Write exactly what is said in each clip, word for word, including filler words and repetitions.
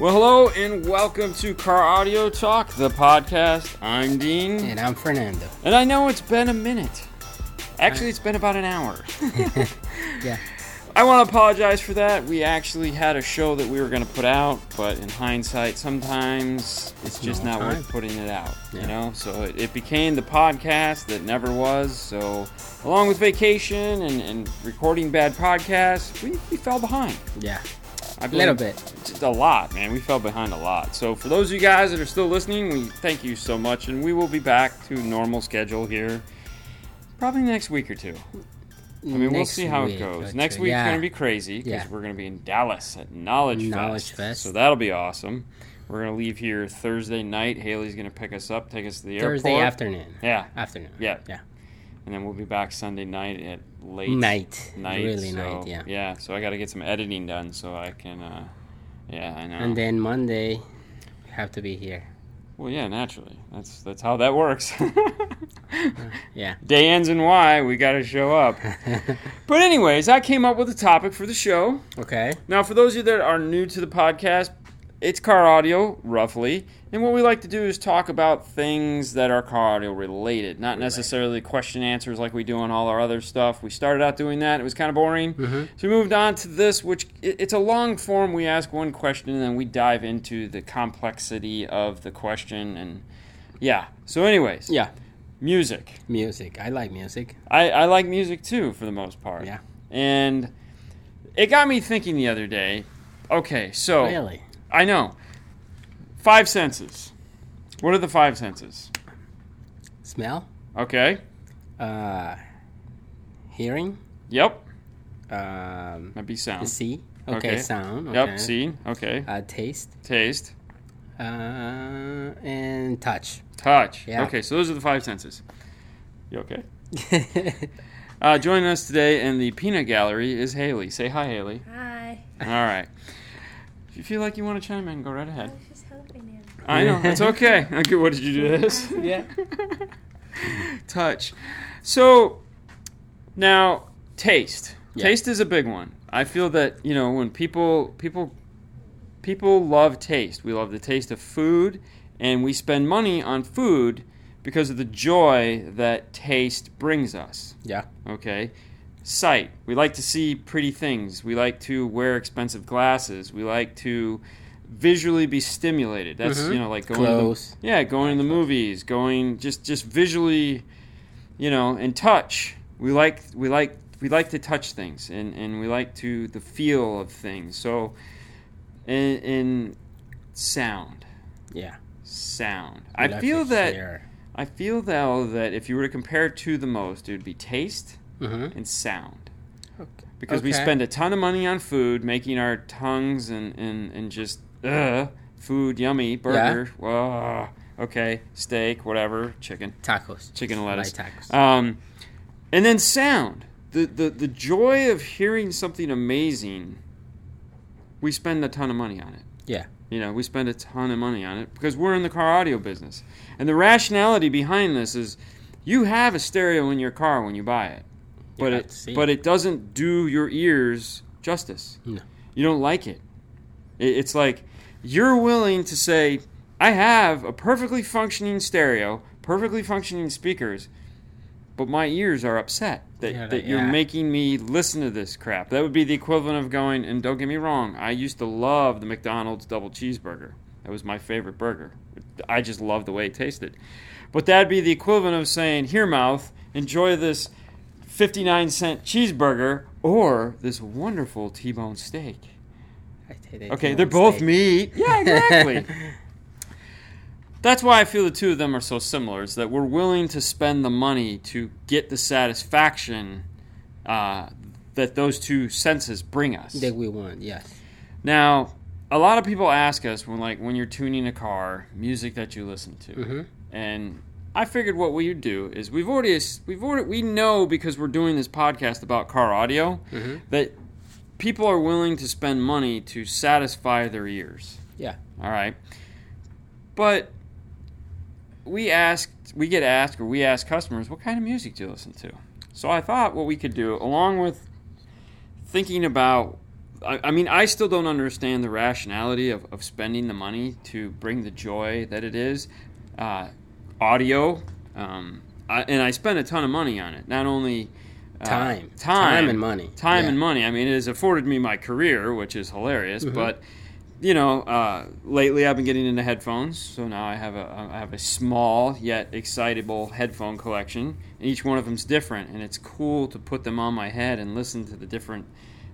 Well, hello and welcome to Car Audio Talk, the podcast. I'm Dean. And I'm Fernando. And I know it's been a minute. Actually, it's been about an hour. Yeah. I want to apologize for that. We actually had a show that we were going to put out, but in hindsight, sometimes it's just no not time. worth putting it out, yeah. you know? So it, it became the podcast that never was. So along with vacation and, and recording bad podcasts, we, we fell behind. Yeah. A little bit. Just a lot, man. We fell behind a lot. So for those of you guys that are still listening, we thank you so much. And we will be back to normal schedule here probably next week or two. I mean, next we'll see how it goes. Next week's yeah. going to be crazy because yeah. we're going to be in Dallas at Knowledge, Knowledge Fest. Fest. So that'll be awesome. We're going to leave here Thursday night. Haley's going to pick us up, take us to the Thursday airport. Thursday afternoon. Yeah. Afternoon. Yeah. Yeah. And then we'll be back Sunday night at late night, night really so, night, yeah. Yeah, so I got to get some editing done so I can, uh, yeah, I know. And then Monday, you have to be here. Well, yeah, naturally. That's that's how that works. Yeah. Day ends in Y. We got to show up. But anyways, I came up with a topic for the show. Okay. Now, for those of you that are new to the podcast, it's car audio, roughly, and what we like to do is talk about things that are car audio related, not necessarily question answers like we do on all our other stuff. We started out doing that. It was kind of boring. Mm-hmm. So we moved on to this, which it's a long form. We ask one question, and then we dive into the complexity of the question, and yeah. So anyways. Yeah. Music. Music. I like music. I, I like music, too, for the most part. Yeah. And it got me thinking the other day, okay, so. Really? I know. Five senses. What are the five senses? Smell. Okay. Uh, hearing. Yep. Um, that'd be sound. See. Okay, okay. Sound. Okay. Yep, see. Okay. Uh, taste. Taste. Uh, and touch. Touch. Yeah. Okay, so those are the five senses. You okay? uh, joining us today in the peanut gallery is Haley. Say hi, Haley. Hi. All right. If you feel like you want to chime in, go right ahead. I was just helping you. I know. It's okay. Okay, what did you do to this? Yeah. Touch. So, now, taste. Yeah. Taste is a big one. I feel that, you know, when people, people, people love taste. We love the taste of food, and we spend money on food because of the joy that taste brings us. Yeah. Okay. Sight. We like to see pretty things. We like to wear expensive glasses. We like to visually be stimulated. That's mm-hmm. you know, like going Close. to the, yeah, going to the movies, going just, just visually, you know, and touch. We like we like we like to touch things, and, and we like to the feel of things. So, in, in sound, yeah, sound. We I like feel that share. I feel though that if you were to compare two the most, it would be taste. Mm-hmm. And sound. Okay. Because okay. we spend a ton of money on food, making our tongues and, and, and just, uh, food, yummy, burger, yeah. Whoa, okay, steak, whatever, chicken. Tacos. Chicken and lettuce. Light tacos. Um, and then sound. The, the, the joy of hearing something amazing, we spend a ton of money on it. Yeah. You know, we spend a ton of money on it because we're in the car audio business. And the rationality behind this is you have a stereo in your car when you buy it. But it, but it doesn't do your ears justice. No. You don't like it. It's like you're willing to say, I have a perfectly functioning stereo, perfectly functioning speakers, but my ears are upset that, yeah, that yeah. you're making me listen to this crap. That would be the equivalent of going, and don't get me wrong, I used to love the McDonald's double cheeseburger. That was my favorite burger. I just loved the way it tasted. But that would be the equivalent of saying, here, mouth, enjoy this fifty-nine cent cheeseburger or this wonderful T-bone steak. I they okay, they're both steak. meat. Yeah, exactly. That's why I feel the two of them are so similar, is that we're willing to spend the money to get the satisfaction uh, that those two senses bring us. That we want, yes. Now, a lot of people ask us, when like when you're tuning a car, music that you listen to. Mm-hmm. And I figured what we would do is we've already we've already we know because we're doing this podcast about car audio mm-hmm. that people are willing to spend money to satisfy their ears. Yeah. All right. But we asked we get asked or we ask customers, what kind of music do you listen to? So I thought what we could do, along with thinking about I, I mean, I still don't understand the rationality of, of spending the money to bring the joy that it is. Uh, audio, um, I, and I spend a ton of money on it. Not only uh, time. time, time and money, time yeah. and money. I mean, it has afforded me my career, which is hilarious. Mm-hmm. But you know, uh, lately I've been getting into headphones, so now I have a I have a small yet excitable headphone collection, and each one of them's different, and it's cool to put them on my head and listen to the different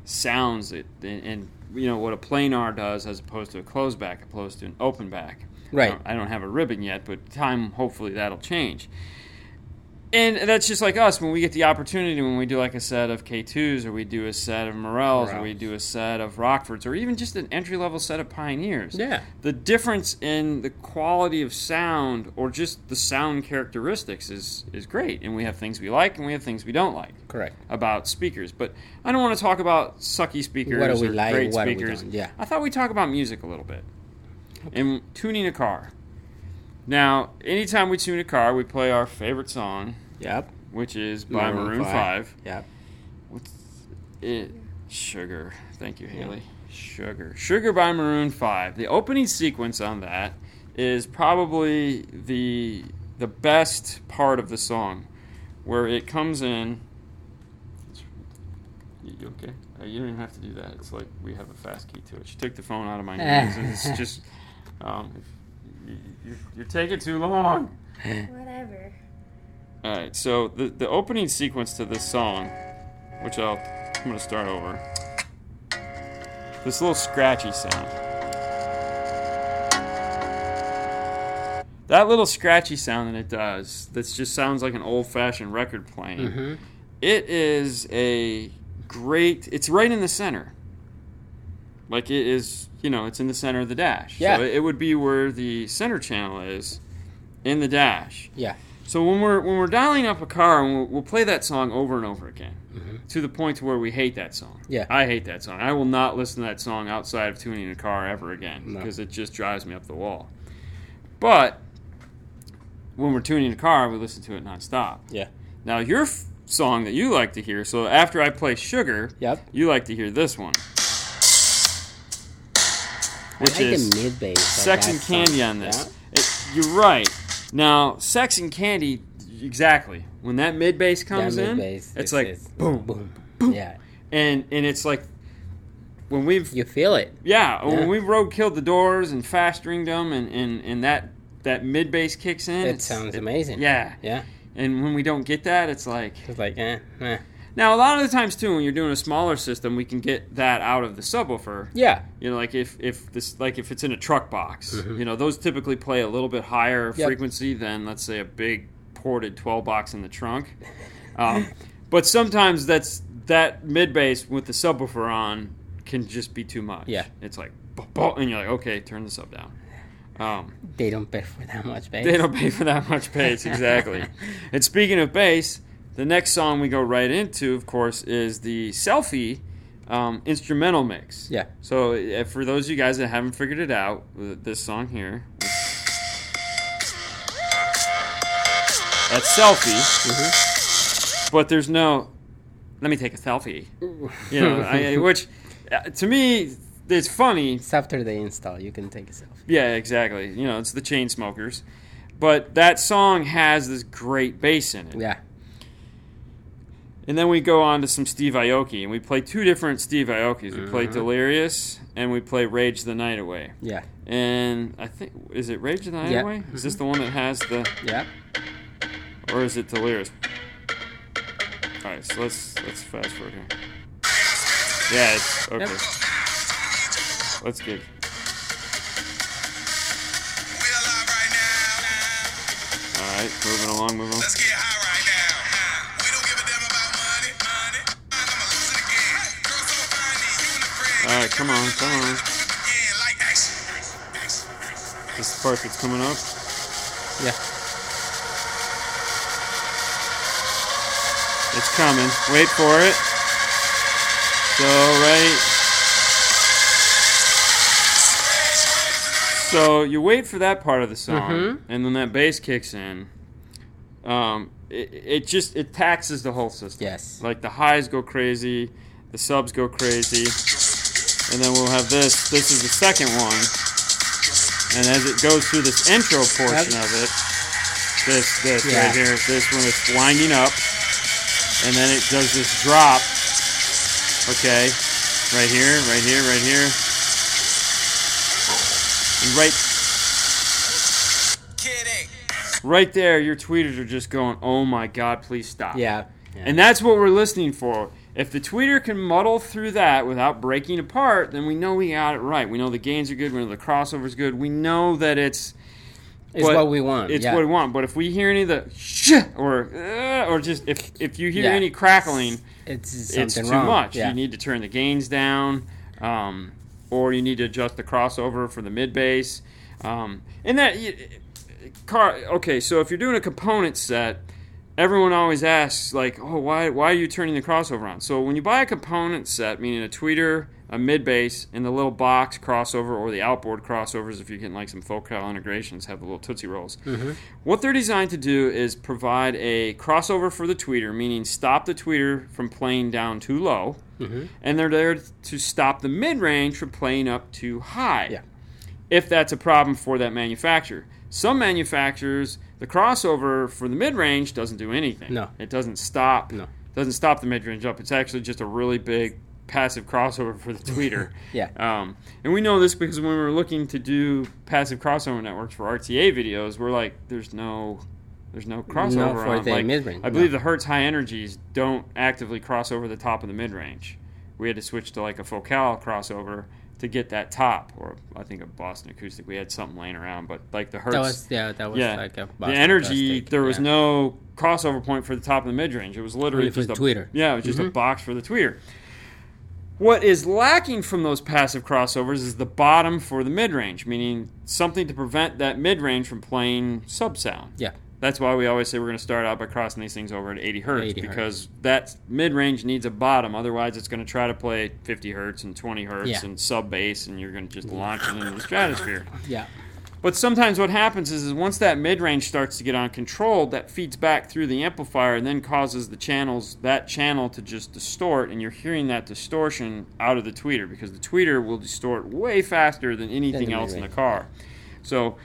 sounds that, and, and you know what a planar does as opposed to a closed back, opposed to an open back. Right. I don't, I don't have a ribbon yet, but time, hopefully that'll change. And that's just like us when we get the opportunity, when we do like a set of K twos, or we do a set of Morels, Morel. or we do a set of Rockfords, or even just an entry-level set of Pioneers. Yeah. The difference in the quality of sound, or just the sound characteristics, is, is great. And we have things we like, and we have things we don't like. Correct. About speakers. But I don't want to talk about sucky speakers what we or like, great what speakers. We yeah. I thought we'd talk about music a little bit. Okay. And tuning a car. Now, anytime we tune a car, we play our favorite song. Yep. Which is by Maroon, Maroon five. five. Yep. What's it? Sugar. Thank you, Haley. Yeah. Sugar. Sugar by Maroon five. The opening sequence on that is probably the the best part of the song, where it comes in. You okay? You don't even have to do that. It's like we have a fast key to it. She took the phone out of my hands, and it's just. Um, You're, you're taking too long. Whatever. All right, so the, the opening sequence to this song, which I'll, I'm going to start over. This little scratchy sound. That little scratchy sound that it does, that just sounds like an old-fashioned record playing, mm-hmm. It is a great, it's right in the center. Like it is, you know, it's in the center of the dash. Yeah. So it would be where the center channel is in the dash. Yeah. So when we're when we're dialing up a car, and we'll, we'll play that song over and over again, mm-hmm. to the point to where we hate that song. Yeah. I hate that song. I will not listen to that song outside of tuning a car ever again, no. because it just drives me up the wall. But when we're tuning a car, we listen to it nonstop. Yeah. Now your f- song that you like to hear. So after I play Sugar, yep. you like to hear this one. Which I like is the mid-bass, Sex and Candy on this. Yeah. It, you're right. Now, Sex and Candy, exactly. When that mid-bass comes that mid-bass, in, it's, it's like it's boom, boom, boom. Yeah. And and it's like when we've... You feel it. Yeah. yeah. When we've road-killed the Doors and fast ringed them and, and, and that, that mid-bass kicks in. It sounds it, amazing. Yeah. Yeah. And when we don't get that, it's like... It's like, eh, eh. Now, a lot of the times, too, when you're doing a smaller system, we can get that out of the subwoofer. Yeah. You know, like if, if this like if it's in a truck box, mm-hmm. you know, those typically play a little bit higher yep. frequency than, let's say, a big ported twelve box in the trunk. Um, but sometimes that's that mid-bass with the subwoofer on can just be too much. Yeah. It's like, and you're like, okay, turn the sub down. Um, they don't pay for that much bass. They don't pay for that much bass, exactly. And speaking of bass... The next song we go right into, of course, is the Selfie um, instrumental mix. Yeah. So if, for those of you guys that haven't figured it out, this song here. That's Selfie. Mm-hmm. But there's no, let me take a selfie. You know, I, which, to me, it's funny. It's after the install, you can take a selfie. Yeah, exactly. You know, it's the Chainsmokers. But that song has this great bass in it. Yeah. And then we go on to some Steve Aoki, and we play two different Steve Aokis. We play mm-hmm. Delirious, and we play Rage the Night Away. Yeah. And I think, is it Rage the Night yeah. Away? Is this the one that has the... Yeah. Or is it Delirious? All right, so let's let's fast forward here. Yeah, it's... Okay. Nope. Let's get... All right, moving along, moving along. Let's get high. All right, come on, come on. This is the part that's coming up? Yeah. It's coming. Wait for it. So, right. So, you wait for that part of the song, mm-hmm. and then that bass kicks in. Um, it, it just, it taxes the whole system. Yes. Like, the highs go crazy, the subs go crazy. And then we'll have this. This is the second one. And as it goes through this intro portion yep. of it, this this yeah. right here, this one is winding up. And then it does this drop. Okay. Right here, right here, right here. And right Right there, your tweeters are just going, oh my God, please stop. Yeah. yeah. And that's what we're listening for. If the tweeter can muddle through that without breaking apart, then we know we got it right. We know the gains are good. We know the crossover's good. We know that it's... It's what we want. It's yeah. what we want. But if we hear any of the... Shh, or uh, or just if, if you hear yeah. any crackling, it's, it's too wrong. much. Yeah. You need to turn the gains down, um, or you need to adjust the crossover for the mid-bass. Um, and that... It, Car, okay, so if you're doing a component set, everyone always asks, like, oh, why why are you turning the crossover on? So when you buy a component set, meaning a tweeter, a mid-bass, and the little box crossover or the outboard crossovers, if you're getting like some Focal integrations, have the little Tootsie Rolls. Mm-hmm. What they're designed to do is provide a crossover for the tweeter, meaning stop the tweeter from playing down too low, mm-hmm. and they're there to stop the mid-range from playing up too high, yeah. if that's a problem for that manufacturer. Some manufacturers, the crossover for the mid-range doesn't do anything. No. It doesn't stop No. doesn't stop the mid-range up. It's actually just a really big passive crossover for the tweeter. yeah. Um, and we know this because when we were looking to do passive crossover networks for R T A videos, we're like, there's no there's no crossover no for on. The like, mid-range. I believe no. the Hertz high energies don't actively cross over the top of the mid-range. We had to switch to like a Focal crossover to get that top, or I think a Boston Acoustic. We had something laying around, but like the Hertz. That was, yeah, that was yeah. like a Boston The energy, acoustic, there was yeah. no crossover point for the top of the mid-range. It was literally just a tweeter. Yeah, it was just mm-hmm. a box for the tweeter. What is lacking from those passive crossovers is the bottom for the mid-range, meaning something to prevent that mid-range from playing sub-sound. Yeah. That's why we always say we're going to start out by crossing these things over at eighty hertz, because hertz. that mid-range needs a bottom. Otherwise, it's going to try to play fifty hertz and twenty hertz yeah. and sub-bass, and you're going to just launch it into the stratosphere. Yeah. But sometimes what happens is, is once that mid-range starts to get uncontrolled, that feeds back through the amplifier and then causes the channels, that channel to just distort, and you're hearing that distortion out of the tweeter, because the tweeter will distort way faster than anything else in the car. So...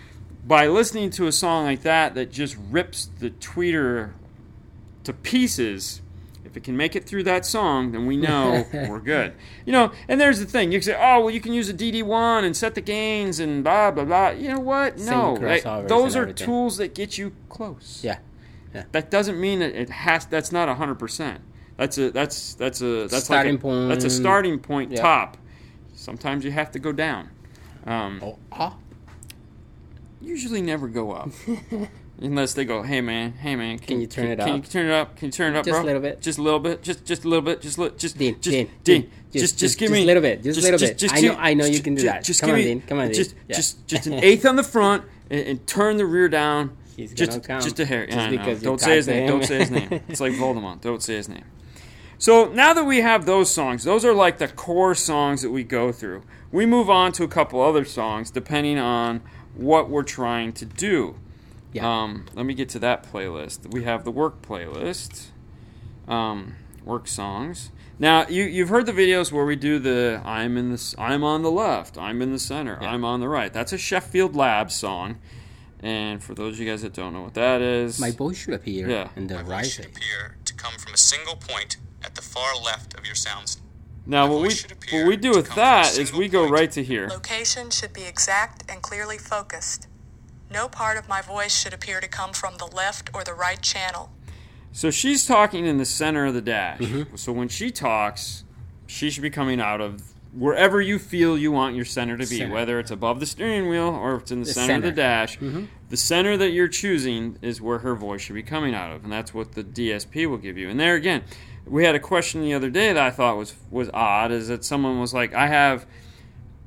by listening to a song like that that just rips the tweeter to pieces, if it can make it through that song, then we know we're good. You know, and there's the thing. You can say, oh, well, you can use a D D one and set the gains and blah, blah, blah. You know what? No. Like, those are everything. Tools that get you close. Yeah. yeah. That doesn't mean that it has, that's not one hundred percent. That's a, that's, that's a, that's starting like a, point. That's a starting point yeah. top. Sometimes you have to go down. Um, oh, huh? Usually never go up, unless they go, hey man, hey man, can, can you turn can, it up? Can you turn it up? Can you turn it up, just bro? Just a little bit. Just a little bit. Just just a little bit. Just little. Just Dean, just Dean, Dean, Dean. Just, just just give just me a little bit. Just a little just, bit. Just, I know I know just, you can do just, that. Just come on, me, Dean. Come on, Dean. Just yeah. just just an eighth on the front and, and turn the rear down. He's gonna just come. Just a hair. Just I know. Don't say his name. Don't say his name. It's like Voldemort. Don't say his name. So now that we have those songs, those are like the core songs that we go through. We move on to a couple other songs depending on what we're trying to do. Yeah. Um, let me get to that playlist. We have the work playlist, um, work songs. Now you you've heard the videos where we do the I'm in the I'm on the left, I'm in the center, yeah. I'm on the right. That's a Sheffield Labs song. And for those of you guys that don't know what that is, my voice should appear yeah. in the right should appear to come from a single point at the far left of your sound. Now, what we, what we do with that is we go right to here. Location should be exact and clearly focused. No part of my voice should appear to come from the left or the right channel. So she's talking in the center of the dash. Mm-hmm. So when she talks, she should be coming out of wherever you feel you want your center to be, center. Whether it's above the steering wheel or it's in the, the center, center of the dash. Mm-hmm. The center that you're choosing is where her voice should be coming out of, and that's what the D S P will give you. And there again... we had a question the other day that I thought was was odd, is that someone was like, I have,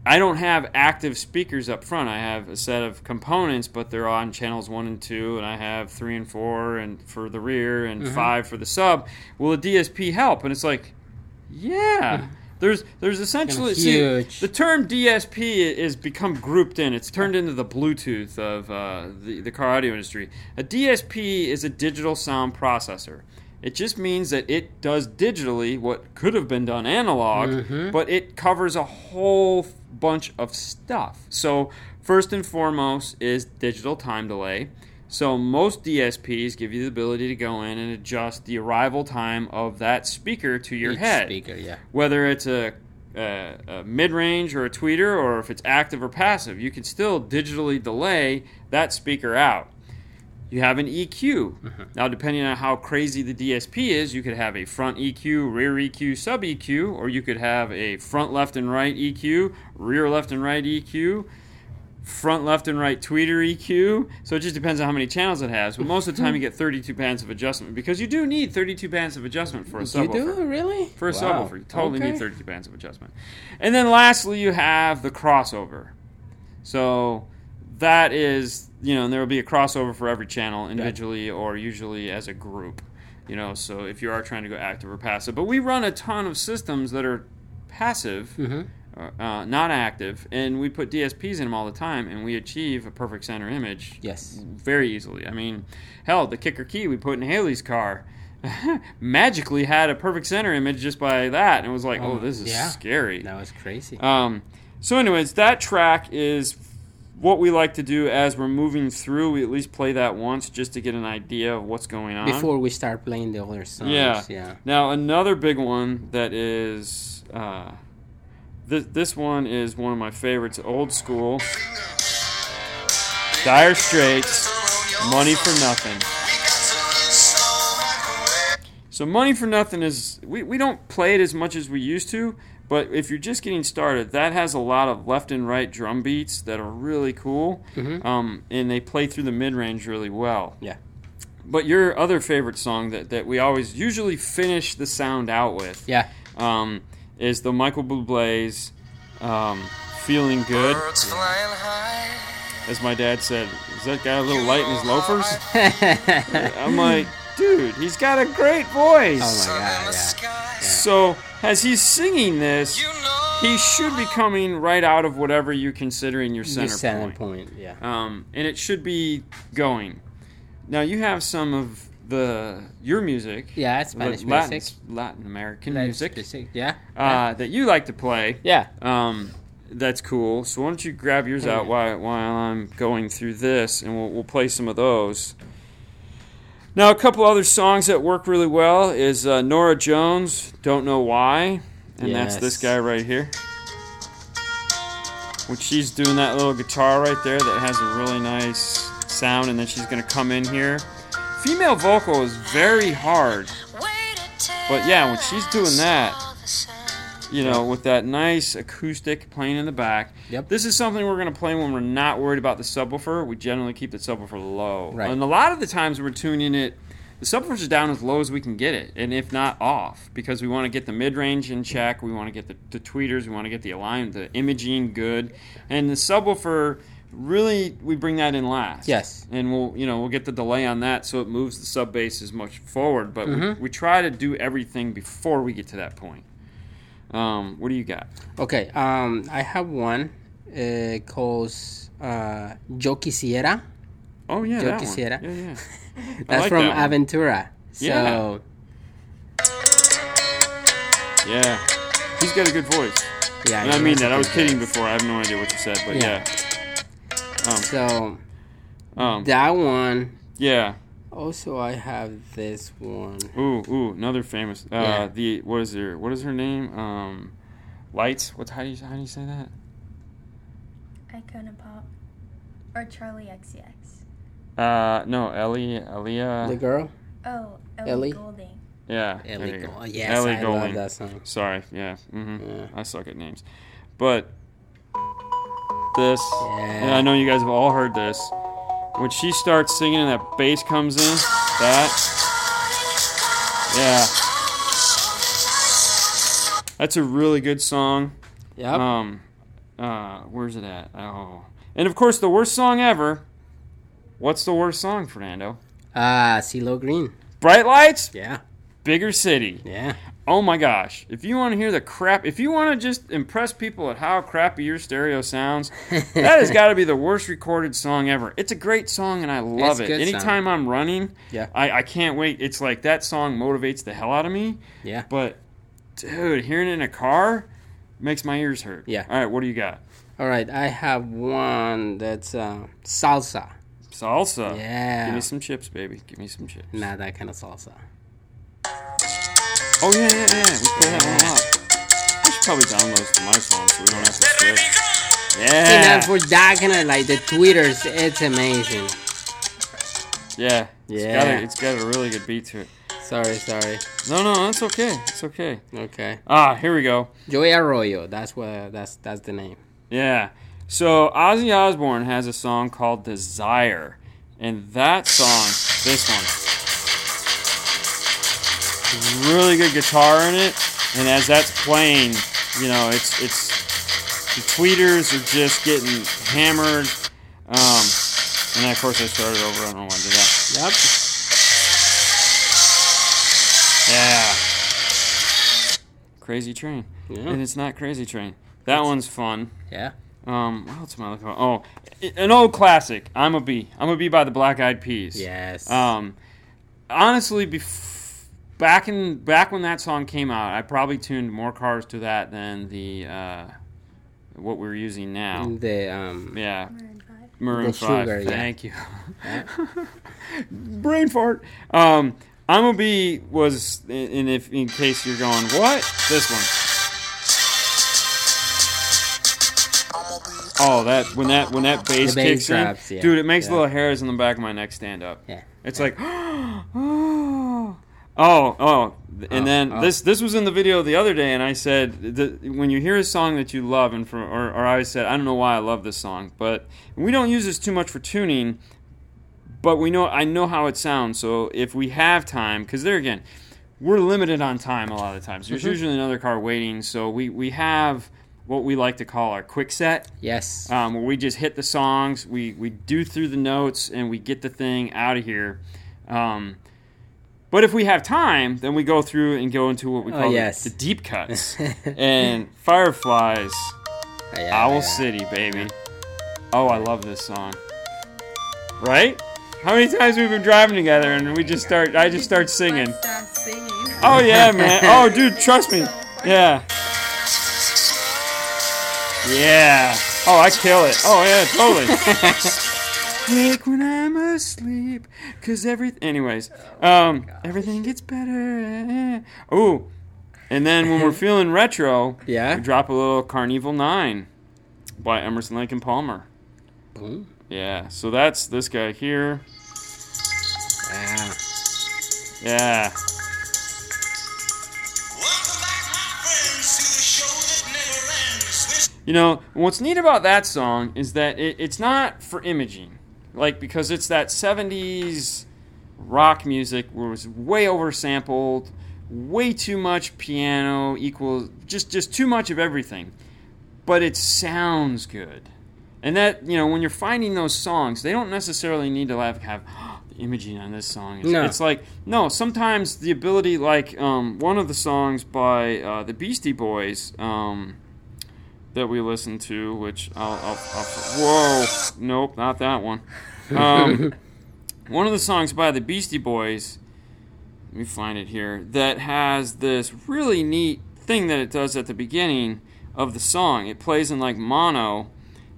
I don't have active speakers up front. I have a set of components, but they're on channels one and two, and I have three and four and for the rear and mm-hmm. five for the sub. Will the D S P help? And it's like, yeah. Mm-hmm. There's there's essentially see, the term D S P is become grouped in. It's turned into the Bluetooth of uh, the, the car audio industry. A D S P is a digital sound processor. It just means that it does digitally what could have been done analog, mm-hmm. but it covers a whole bunch of stuff. So first and foremost is digital time delay. So most D S Ps give you the ability to go in and adjust the arrival time of that speaker to your Each head. Speaker, yeah. Whether it's a, a, a mid-range or a tweeter, or if it's active or passive, you can still digitally delay that speaker out. You have an E Q. Uh-huh. Now, depending on how crazy the D S P is, you could have a front E Q, rear E Q, sub E Q, or you could have a front left and right E Q, rear left and right E Q, front left and right tweeter E Q. So it just depends on how many channels it has. But most of the time you get thirty-two bands of adjustment, because you do need thirty-two bands of adjustment for a subwoofer. You do? Really? For a wow. subwoofer. You totally okay. need thirty-two bands of adjustment. And then lastly, you have the crossover. So that is, you know, and there will be a crossover for every channel individually yeah. or usually as a group. You know, so if you are trying to go active or passive. But we run a ton of systems that are passive. Mm-hmm. Uh, not active, and we put D S Ps in them all the time, and we achieve a perfect center image yes. very easily. I mean, hell, the kicker key we put in Haley's car magically had a perfect center image just by that, and it was like, oh, oh this is yeah. scary. That was crazy. Um, so anyways, that track is what we like to do as we're moving through. We at least play that once just to get an idea of what's going on. Before we start playing the other songs. Yeah. yeah. Now, another big one that is... Uh, This, this one is one of my favorites, old school. Dire Straits, Money for Nothing. So Money for Nothing is, we, we don't play it as much as we used to, but if you're just getting started, that has a lot of left and right drum beats that are really cool, mm-hmm. um, and they play through the mid-range really well. Yeah. But your other favorite song that, that we always usually finish the sound out with. Yeah. Um... is the Michael Bublé's um, Feeling Good. As my dad said, is that guy a little light in his loafers? I'm like, dude, he's got a great voice. Oh my God, yeah. yeah. So as he's singing this, he should be coming right out of whatever you're considering your center, your center point. point yeah. Um, and it should be going. Now you have some of The your music, yeah, it's Spanish Latin, music, Latin American Latin music, music, yeah, uh, yeah, that you like to play, yeah, um, that's cool. So why don't you grab yours out while while I'm going through this, and we'll we'll play some of those. Now, a couple other songs that work really well is uh, Norah Jones, Don't Know Why, and yes. that's this guy right here. When she's doing that little guitar right there, that has a really nice sound, and then she's gonna come in here. Female vocal is very hard, but yeah, when she's doing that, you know, with that nice acoustic playing in the back, yep. this is something we're going to play when we're not worried about the subwoofer. We generally keep the subwoofer low, right. and a lot of the times we're tuning it, the subwoofer is down as low as we can get it, and if not off, because we want to get the mid-range in check, we want to get the, the tweeters, we want to get the alignment, the imaging good, and the subwoofer... Really, we bring that in last. Yes, and we'll you know we'll get the delay on that, so it moves the sub bass as much forward. But mm-hmm. we, we try to do everything before we get to that point. Um, what do you got? Okay, um, I have one uh, called uh, Yo Quisiera. Oh yeah, Yo that Quisiera. One. Yeah, yeah. That's like from that Aventura. So. Yeah. Yeah, he's got a good voice. Yeah, and I mean that. I was kidding voice. Before. I have no idea what you said, but yeah. yeah. Um, so, um, that one. Yeah. Also, I have this one. Ooh, ooh, another famous. Uh, yeah. The what is her? What is her name? Um, Lights. What? How do you how do you say that? Icona Pop, or Charlie X C X. Uh, no, Ellie, Aaliyah. The girl. Oh, Ellie, Ellie? Goulding. Yeah. Ellie Goulding. Yes, Ellie I Goulding. love that song. Sorry. Yeah. Mm-hmm. Yeah. I suck at names, but. This, yeah. and I know you guys have all heard this. When she starts singing and that bass comes in, that, yeah, that's a really good song. Yep. Um, uh, where's it at? Oh, and of course the worst song ever. What's the worst song, Fernando? Ah, uh, CeeLo Green. Bright Lights. Yeah. Bigger City. Yeah. oh my gosh, if you want to hear the crap, if you want to just impress people at how crappy your stereo sounds, that has got to be the worst recorded song ever. It's a great song, and I love it's it. Anytime sound. I'm running, yeah. I, I can't wait. It's like that song motivates the hell out of me. Yeah. But, dude, hearing it in a car makes my ears hurt. Yeah. All right, what do you got? All right, I have one that's uh, salsa. Salsa? Yeah. Give me some chips, baby. Give me some chips. Not that kind of salsa. Oh, yeah, yeah, yeah. We play yeah. that one up. I should probably download it to my phone so we don't have to switch. Yeah. You know, for that kind of, like, the tweeters, it's amazing. Yeah. Yeah. It's got a, it's got a really good beat to it. Sorry, sorry. No, no, that's okay. It's okay. Okay. Ah, here we go. Joey Arroyo. That's what, that's, that's the name. Yeah. So, Ozzy Osbourne has a song called Desire. And that song, this one... really good guitar in it, and as that's playing, you know, it's it's the tweeters are just getting hammered. Um, and then of course I started over. I don't know why I did that. Yep. Yeah. Crazy Train. Yeah. And it's not Crazy Train. That it's, one's fun. Yeah. Um, what else am I looking for? Oh, an old classic. I'm a Bee. I'm a Bee by the Black Eyed Peas. Yes. Um, honestly, before. Back in back when that song came out, I probably tuned more cars to that than the uh, what we're using now. The um, yeah, Maroon five. Maroon five. Sugar, Thank yeah. you. Yeah. Brain fart. Um, I'm a Bee was, and if in case you're going, what this one? Oh, that when that when that bass, bass kicks drops, in, yeah. dude, it makes yeah. little hairs on the back of my neck stand up. Yeah, it's yeah. like. oh. Oh, oh, and oh, then oh. this this was in the video the other day, and I said, the, when you hear a song that you love, and from, or, or I said, I don't know why I love this song, but we don't use this too much for tuning, but we know I know how it sounds, so if we have time, because there again, we're limited on time a lot of the times. There's mm-hmm. usually another car waiting, so we, we have what we like to call our quick set. Yes. Um, where we just hit the songs, we, we do through the notes, and we get the thing out of here. Um But if we have time, then we go through and go into what we call oh, yes. the, the deep cuts. And Fireflies, oh, yeah, Owl yeah. City, baby. Oh, I love this song. Right? How many times we've been driving together and we just start, I just start singing. Oh, yeah, man. Oh, dude, trust me. Yeah. Yeah. Oh, I kill it. Oh, yeah, totally. Wake when I'm asleep, cause everything. Anyways, um, oh everything gets better. Ooh, and then when we're feeling retro, yeah, we drop a little Carnival Nine by Emerson, Lake and Palmer. Ooh. Yeah, so that's this guy here. Yeah. Yeah. You know what's neat about that song is that it, it's not for imaging. Like, because it's that seventies rock music where it was way oversampled, way too much piano equals just, just too much of everything. But it sounds good. And that, you know, when you're finding those songs, they don't necessarily need to have, have oh, the imaging on this song. It's, no. it's like, no, sometimes the ability, like um, one of the songs by uh, the Beastie Boys um, that we listened to, which I'll, I'll, I'll whoa, nope, not that one. Um, one of the songs by the Beastie Boys, let me find it here, that has this really neat thing that it does at the beginning of the song. It plays in like mono,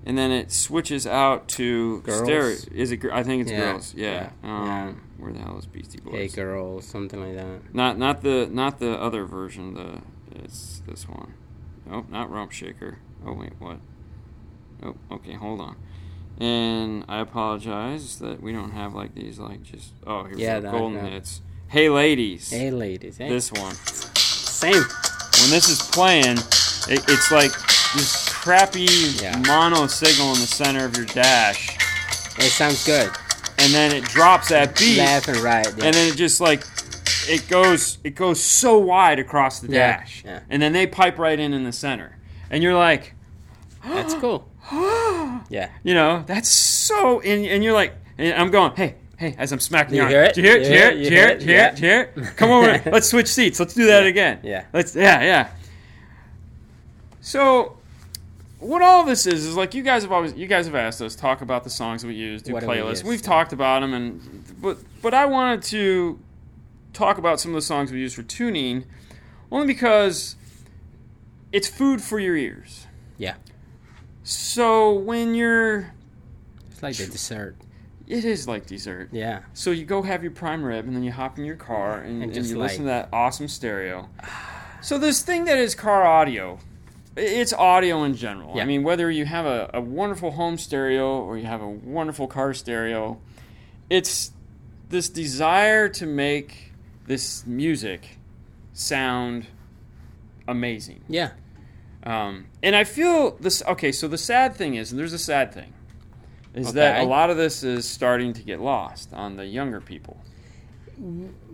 and then it switches out to girls? Stereo. Is it? I think it's yeah. girls. Yeah. Yeah. Um, yeah. Where the hell is Beastie Boys? Hey girls, something like that. Not not the not the other version. The it's this one. Nope, not Rump Shaker. Oh, wait, what? Oh, okay, hold on. And I apologize that we don't have, like, these, like, just... Oh, here's yeah, the golden that. hits. Hey, ladies. Hey, ladies. Hey. This one. Same. When this is playing, it, it's like this crappy yeah. mono signal in the center of your dash. It sounds good. And then it drops that beat. Left and right. Yeah. And then it just, like... It goes it goes so wide across the yeah, dash. Yeah. And then they pipe right in in the center. And you're like... That's cool. yeah. You know, that's so... And, and you're like... And I'm going, hey, Hey, as I'm smacking you your arm. Do you hear it? Do you hear it? Do you hear it? Do you hear it? Do you hear it? Come over. Let's switch seats. Let's do that yeah. again. Yeah. Let's. Yeah, yeah. So, what all this is is like you guys have always you guys have asked us talk about the songs we use, do what playlists. We We've yeah. talked about them, and but but I wanted to talk about some of the songs we use for tuning, only because it's food for your ears. Yeah. So when you're, it's like the dessert. It is like dessert. Yeah. So you go have your prime rib, and then you hop in your car, and, and, and just you like, listen to that awesome stereo. So this thing that is car audio, it's audio in general. Yeah. I mean, whether you have a, a wonderful home stereo or you have a wonderful car stereo, it's this desire to make this music sound amazing. Yeah. Um, and I feel this... Okay, so the sad thing is, and there's a sad thing, is okay. that a lot of this is starting to get lost on the younger people.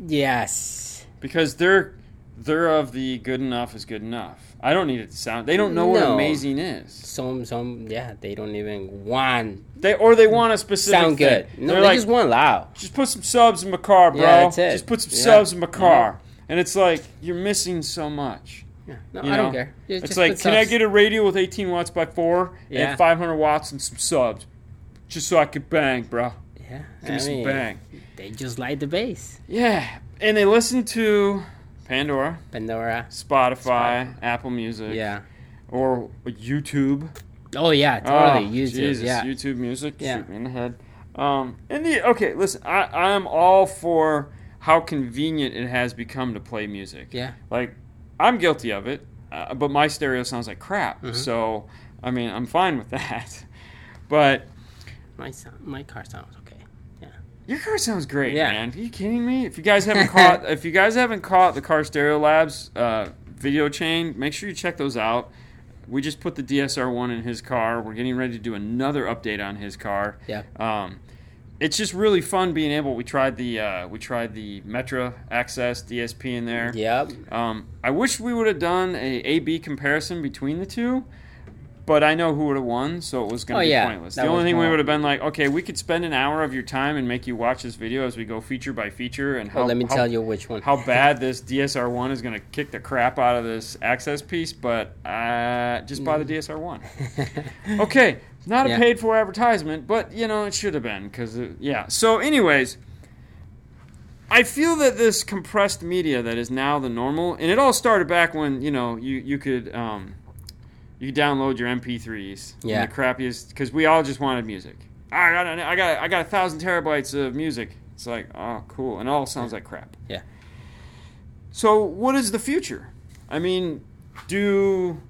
Yes. Because they're they're of the good enough is good enough. I don't need it to sound... They don't know no. what amazing is. Some, some, yeah, they don't even want... They Or they want a specific sound good. Thing. No, they're they like, just want loud. Just put some subs in my car, bro. Yeah, that's it. Just put some yeah. subs in my car. Mm-hmm. And it's like, you're missing so much. Yeah. No, you I know? Don't care. Just, it's just like, can subs. I get a radio with eighteen watts by four yeah. and five hundred watts and some subs? Just so I could bang, bro. Yeah. Give I me some mean, bang. They just like the bass. Yeah. And they listen to Pandora. Pandora. Spotify. Spotify. Apple Music. Yeah. Or YouTube. Oh, yeah. Totally. Oh, YouTube. Jesus. Yeah. YouTube Music. Yeah. Shoot me in the head. Um, and the, okay, listen. I, I'm all for how convenient it has become to play music. Yeah. Like, I'm guilty of it, uh, but my stereo sounds like crap. Mm-hmm. So, I mean, I'm fine with that. But... My sound, my car sounds okay. Yeah, your car sounds great, yeah. man. Are you kidding me? If you guys haven't caught, if you guys haven't caught the Car Stereo Labs uh, video chain, make sure you check those out. We just put the D S R one in his car. We're getting ready to do another update on his car. Yeah. Um, it's just really fun being able. We tried the uh, we tried the Metra Access D S P in there. Yep. Um, I wish we would have done a A B comparison between the two. But I know who would have won, so it was going to oh, be yeah. pointless. That the only thing more... we would have been like, okay, we could spend an hour of your time and make you watch this video as we go feature by feature, and how well, let me how, tell you which one how bad this D S R one is going to kick the crap out of this access piece. But uh, just buy the D S R one. Okay, not a yeah. paid for advertisement, but you know it should have been because yeah. So, anyways, I feel that this compressed media that is now the normal, and it all started back when you know you you could. Um, You download your M P threes. Yeah. The crappiest, because we all just wanted music. I got, I got, I got a thousand terabytes of music. It's like, oh, cool, and it all sounds like crap. Yeah. So, what is the future? I mean, do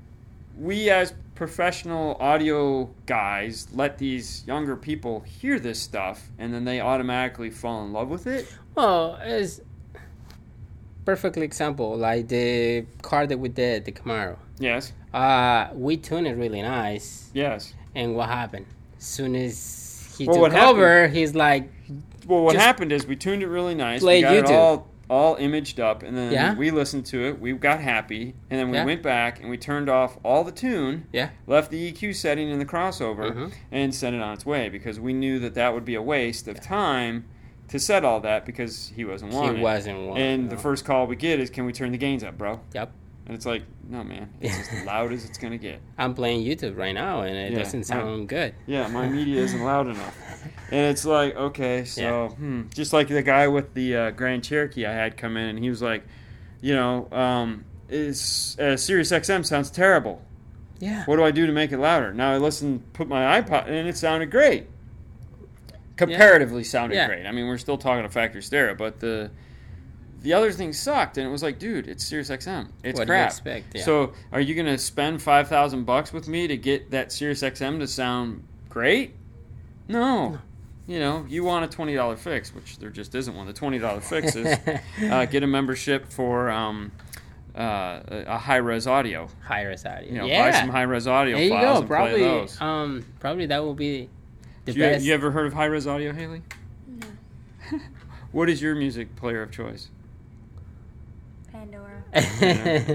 we as professional audio guys let these younger people hear this stuff and then they automatically fall in love with it? Well, as perfect example, like the car that we did, the Camaro. Yes. Uh, we tuned it really nice. Yes. And what happened? As soon as he well, took over, he's like... Well, what happened is we tuned it really nice. Played we got YouTube. It all, all imaged up, and then yeah. we listened to it. We got happy, and then we yeah. went back, and we turned off all the tune, yeah. left the E Q setting in the crossover, mm-hmm. and sent it on its way, because we knew that that would be a waste of yeah. time to set all that, because he wasn't wanted. He wasn't wanted. And no. the first call we get is, can we turn the gains up, bro? Yep. And it's like, no, man, it's as loud as it's going to get. I'm playing YouTube right now, and it yeah, doesn't sound my, good. Yeah, my media isn't loud enough. And it's like, okay, so yeah. hmm, just like the guy with the uh, Grand Cherokee I had come in, and he was like, you know, um, it's, uh, Sirius X M sounds terrible. Yeah. What do I do to make it louder? Now I listened, put my iPod in, and it sounded great. Comparatively yeah. sounded yeah. great. I mean, we're still talking a factory stereo, but the... The other thing sucked, and it was like, dude, it's Sirius X M. It's what crap. What do you expect? Yeah. So are you going to spend five thousand bucks with me to get that Sirius X M to sound great? No. no. You know, you want a twenty dollars fix, which there just isn't one. The twenty dollars fix is uh, get a membership for um, uh, a high-res audio. High-res audio. You know, yeah. buy some high-res audio there files you go. And probably, play those. Um, probably that will be the you, best. You ever heard of high-res audio, Haley? No. What is your music player of choice? Pandora. Yeah.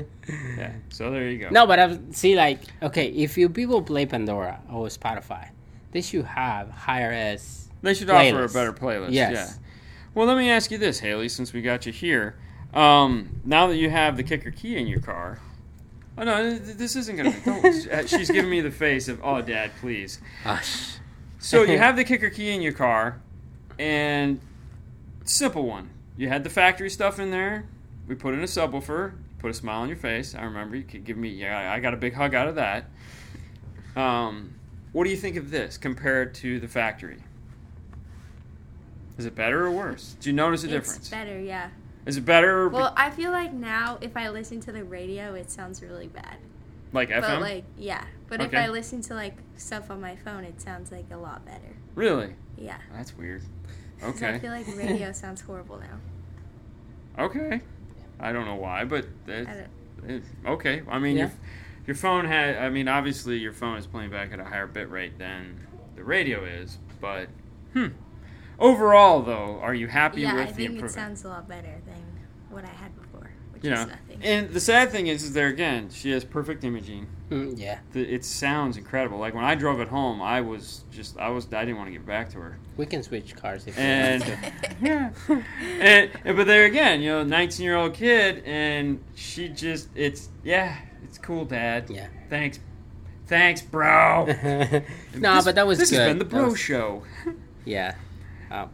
yeah. So there you go. No, but I see, like, okay, if you people play Pandora or Spotify, they should have higher as They should playlist. offer a better playlist. Yes. Yeah. Well, let me ask you this, Haley, since we got you here. Um, now that you have the kicker key in your car. Oh, no, this isn't going to... She's giving me the face of, oh, Dad, please. Hush. So you have the kicker key in your car, and simple one. You had the factory stuff in there. We put in a subwoofer. Put a smile on your face. I remember you could give me... Yeah, I got a big hug out of that. Um, what do you think of this compared to the factory? Is it better or worse? Do you notice a difference? It's better, yeah. Is it better? Well, be- I feel like now if I listen to the radio, it sounds really bad. Like F M? But like, yeah. But okay. If I listen to like stuff on my phone, it sounds like a lot better. Really? Yeah. That's weird. Okay. I feel like radio sounds horrible now. Okay. I don't know why, but it's, it's, okay. I mean, yeah. your, your phone had, I mean, obviously your phone is playing back at a higher bit rate than the radio is, but, hmm. Overall, though, are you happy yeah, with the improvement? Yeah, I think it sounds a lot better than what I had before, which you is know, nothing. And the sad thing is, is there again, she has perfect imaging. Mm, yeah. The, it sounds incredible. Like, when I drove it home, I was just, I was, I didn't want to get back to her. We can switch cars if and, you want to. Yeah. and, and, but there again, you know, nineteen-year-old kid, and she just, it's, yeah, it's cool, Dad. Yeah. Thanks. Thanks, bro. no, nah, but that was this good. This has been the bro was, show. Yeah. Oh.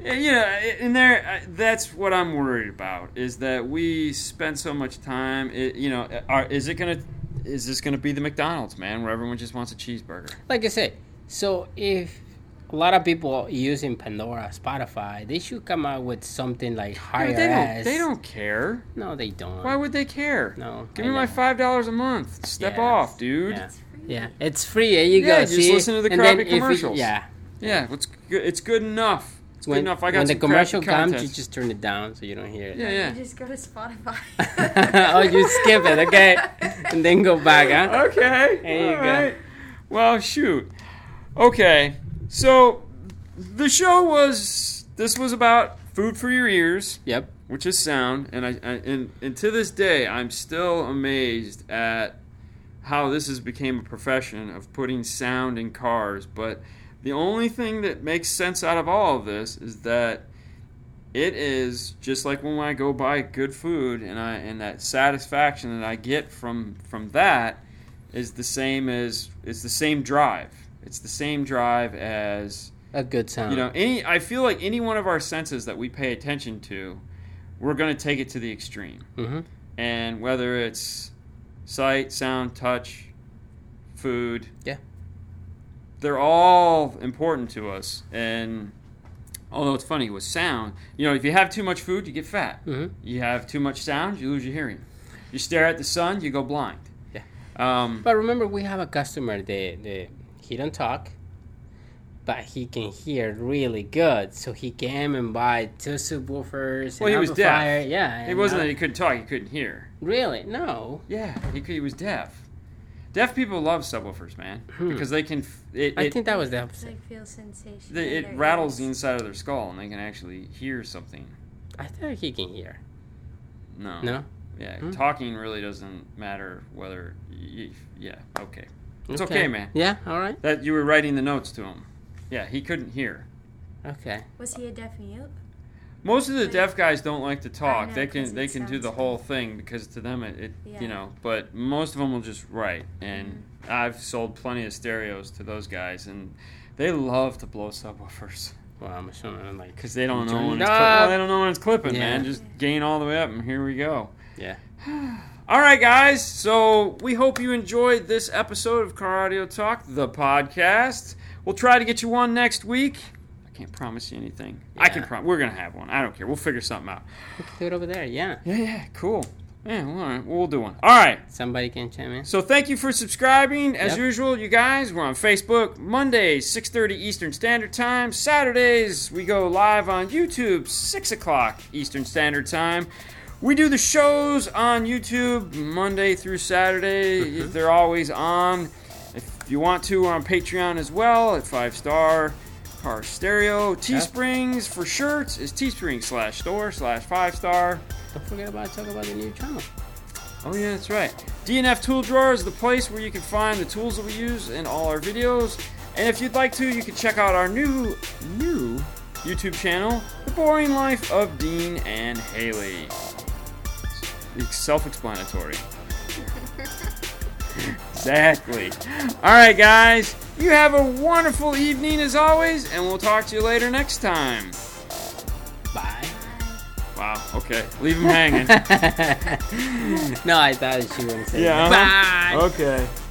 You know, and there, that's what I'm worried about, is that we spend so much time, it, you know, are, is it going to, is this going to be the McDonald's, man, where everyone just wants a cheeseburger? Like I said, so if a lot of people are using Pandora, Spotify, they should come out with something like higher no, they as. Don't, they don't care. No, they don't. Why would they care? No. Give me my five dollars a month. Step yeah, off, dude. Yeah. It's free. Yeah, it's free. There you yeah, go. Just see? Listen to the and crappy commercials. It, yeah. Yeah, it's good, it's good enough. It's when, good enough. I got when the commercial comes, contest. You just turn it down so you don't hear it. Yeah, yeah. You just go to Spotify. oh, you skip it, okay. And then go back, huh? Okay. There you all go. Right. Well, shoot. Okay, so the show was, this was about food for your ears. Yep. Which is sound. And, I, I and, and to this day, I'm still amazed at how this has become a profession of putting sound in cars, but... The only thing that makes sense out of all of this is that it is just like when I go buy good food and I and that satisfaction that I get from, from that is the same as it's the same drive. It's the same drive as a good sound. You know, any I feel like any one of our senses that we pay attention to, we're going to take it to the extreme. Mm-hmm. And whether it's sight, sound, touch, food, yeah. They're all important to us, and although it's funny with sound, you know, if you have too much food, you get fat. Mm-hmm. You have too much sound, you lose your hearing. You stare at the sun, you go blind. Yeah. Um, but remember, we have a customer that, that he don't talk, but he can hear really good. So he came and buy two subwoofers. Well, he was deaf. Yeah. It wasn't that he couldn't talk; he couldn't hear. Really? No. Yeah, he could, he was deaf. Deaf people love subwoofers, man, hmm. because they can... It, I it, think that was the opposite. They feel sensation. They, it rattles the inside of their skull, and they can actually hear something. I think he can hear. No. No? Yeah, hmm? Talking really doesn't matter whether... You, yeah, okay. It's okay. okay, man. Yeah, all right. That you were writing the notes to him. Yeah, he couldn't hear. Okay. Was he a deaf mute? Most of the but deaf guys don't like to talk. Know, they can they can do the whole thing because to them it, it yeah. you know. But most of them will just write. And mm. I've sold plenty of stereos to those guys, and they love to blow subwoofers. Well, I'm assuming like because they don't know when it's cli- well, they don't know when it's clipping, yeah. man. Just gain all the way up, and here we go. Yeah. All right, guys. So we hope you enjoyed this episode of Car Audio Talk, the podcast. We'll try to get you one next week. Can't promise you anything. Yeah. I can promise. We're gonna have one. I don't care. We'll figure something out. We can do it over there. Yeah. Yeah. Yeah. Cool. Yeah. Well, all right. We'll do one. All right. Somebody can chime in. So thank you for subscribing. As yep. usual, you guys. We're on Facebook Mondays six thirty Eastern Standard Time. Saturdays we go live on YouTube six o'clock Eastern Standard Time. We do the shows on YouTube Monday through Saturday. Mm-hmm. They're always on. If you want to, we're on Patreon as well at Five Star Car Stereo. Teesprings for shirts is teespring slash store slash five star. Don't forget about talk about the new channel. Oh yeah, that's right. D N F Tool Drawer is the place where you can find the tools that we use in all our videos. And if you'd like to, you can check out our new, new YouTube channel, The Boring Life of Dean and Haley. It's self-explanatory. Exactly. Alright guys, you have a wonderful evening as always, and we'll talk to you later next time. Bye. Wow, okay. Leave him hanging. No, I thought she was going to say yeah, that. Uh-huh. Bye. Okay.